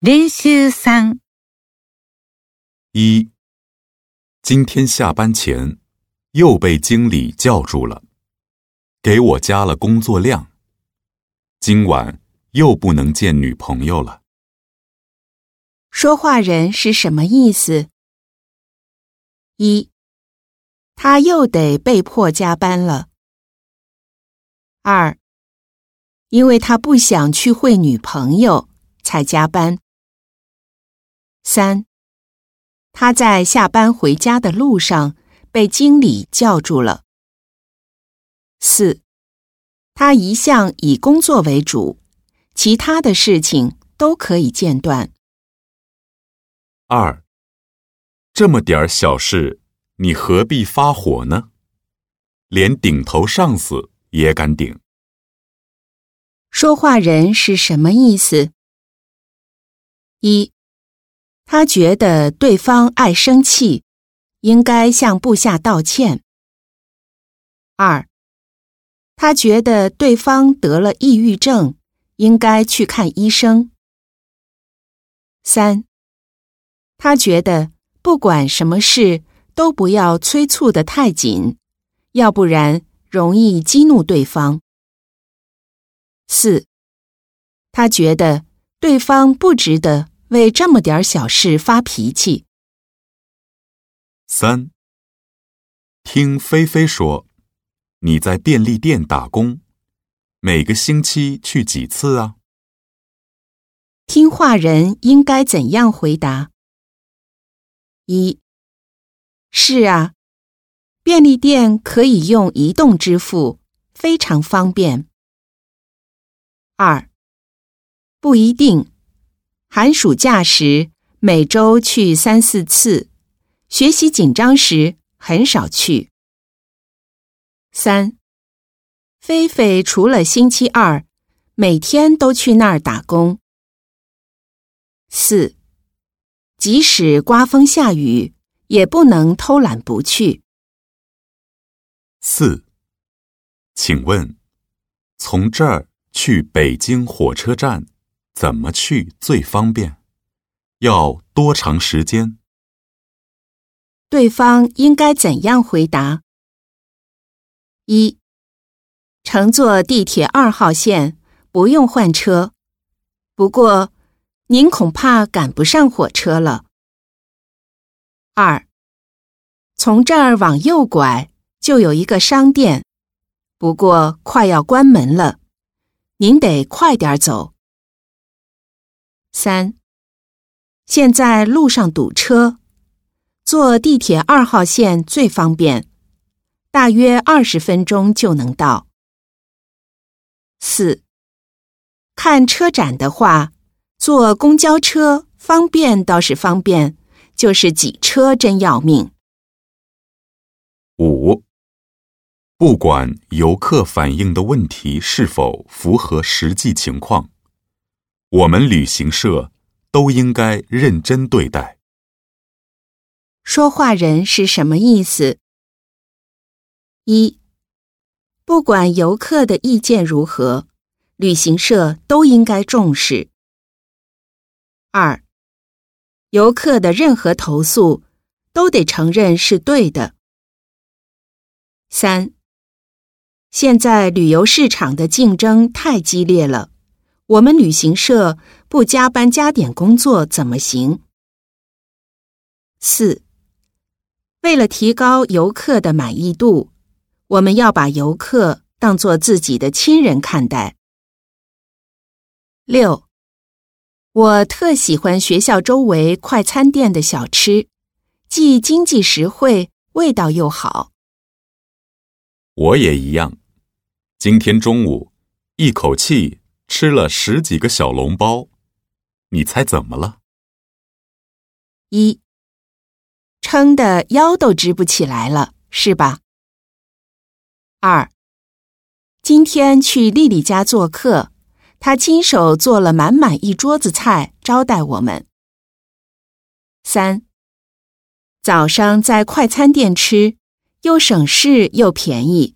練習3。1、今天下班前又被经理叫住了，给我加了工作量。今晚又不能见女朋友了。说话人是什么意思？1、他又得被迫加班了。2、因为他不想去会女朋友才加班。3、他在下班回家的路上被经理叫住了。4、他一向以工作为主，其他的事情都可以间断。2、这么点小事，你何必发火呢？连顶头上司也敢顶。说话人是什么意思？1、他觉得对方爱生气，应该向部下道歉。2、他觉得对方得了抑郁症，应该去看医生。3、他觉得不管什么事都不要催促得太紧，要不然容易激怒对方。4、他觉得对方不值得为这么点小事发脾气。3、听菲菲说，你在便利店打工，每个星期去几次啊？听话人应该怎样回答？1、是啊，便利店可以用移动支付，非常方便。2、不一定。寒暑假时每周去3-4次，学习紧张时很少去。3、菲菲除了星期二每天都去那儿打工。4、即使刮风下雨也不能偷懒不去。4、请问从这儿去北京火车站怎么去最方便？要多长时间？对方应该怎样回答？1、乘坐地铁2号线，不用换车。不过，您恐怕赶不上火车了。2、从这儿往右拐就有一个商店，不过快要关门了，您得快点走。3、现在路上堵车，坐地铁2号线最方便，大约20分钟就能到。4、看车展的话，坐公交车方便倒是方便，就是挤车真要命。5、不管游客反映的问题是否符合实际情况，我们旅行社都应该认真对待。说话人是什么意思？1、不管游客的意见如何，旅行社都应该重视。2、游客的任何投诉都得承认是对的。3、现在旅游市场的竞争太激烈了，我们旅行社不加班加点工作怎么行？4、为了提高游客的满意度，我们要把游客当作自己的亲人看待。6、我特喜欢学校周围快餐店的小吃，既经济实惠，味道又好。我也一样，今天中午一口气吃了10几个小笼包，你猜怎么了？1、撑得腰都直不起来了，是吧？2、今天去丽丽家做客，她亲手做了满满一桌子菜招待我们。3、早上在快餐店吃，又省事又便宜，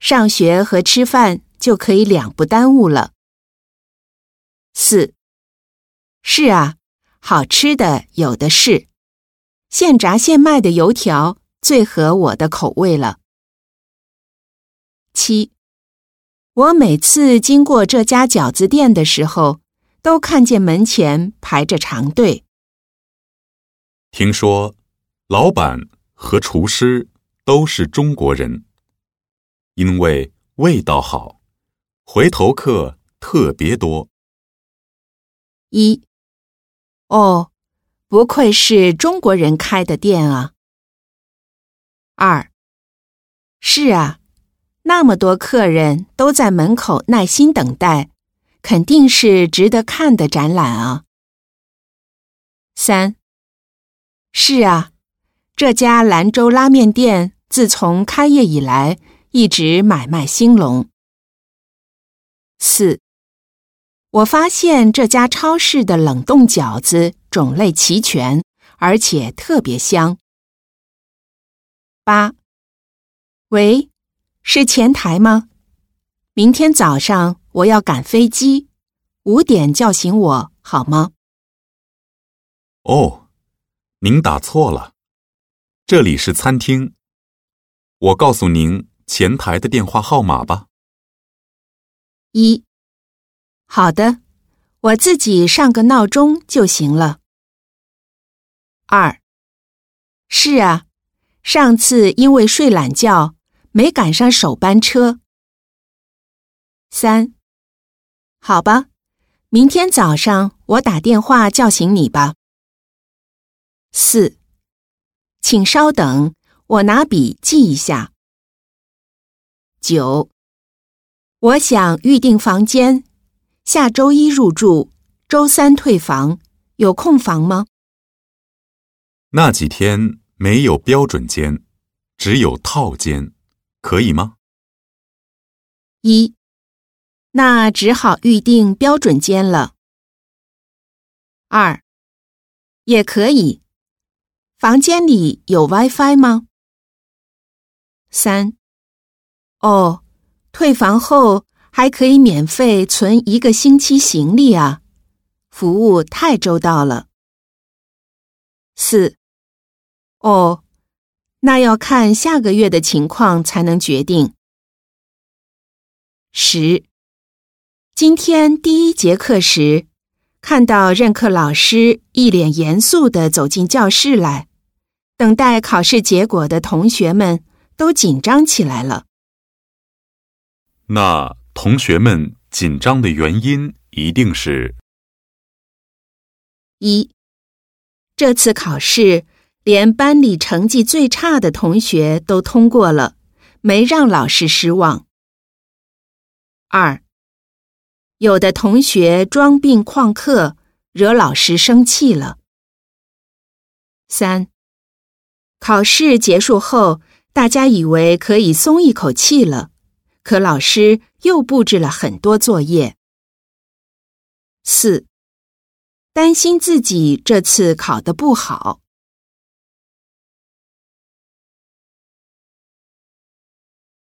上学和吃饭就可以2不耽误了。4、是啊，好吃的有的是。现炸现卖的油条最合我的口味了。7. 我每次经过这家饺子店的时候，都看见门前排着长队。听说，老板和厨师都是中国人，因为味道好，回头客特别多。1. 哦，不愧是中国人开的店啊。2. 是啊，那么多客人都在门口耐心等待，肯定是值得看的展览啊。3. 是啊，这家兰州拉面店自从开业以来，一直买卖兴隆。4. 我发现这家超市的冷冻饺子种类齐全，而且特别香。8. 喂，是前台吗？明天早上我要赶飞机，5点叫醒我好吗？哦，您打错了，这里是餐厅。我告诉您前台的电话号码吧。1. 好的，我自己上个闹钟就行了。2. 是啊，上次因为睡懒觉，没赶上首班车。3. 好吧，明天早上我打电话叫醒你吧。4. 请稍等，我拿笔记一下。9. 我想预订房间，下周一入住，周3退房，有空房吗？那几天没有标准间，只有套间，可以吗？ 1. 那只好预定标准间了。 2. 也可以，房间里有 Wi-Fi 吗？ 3. 哦，退房后还可以免费存1个星期行李啊，服务太周到了。 4. 哦，那要看下个月的情况才能决定。 10. 今天第一节课时，看到任课老师一脸严肃地走进教室来，等待考试结果的同学们都紧张起来了。那同学们紧张的原因一定是 1. 这次考试连班里成绩最差的同学都通过了，没让老师失望。 2. 有的同学装病旷课，惹老师生气了。 3. 考试结束后，大家以为可以松一口气了，可老师又布置了很多作业。 4. 担心自己这次考得不好。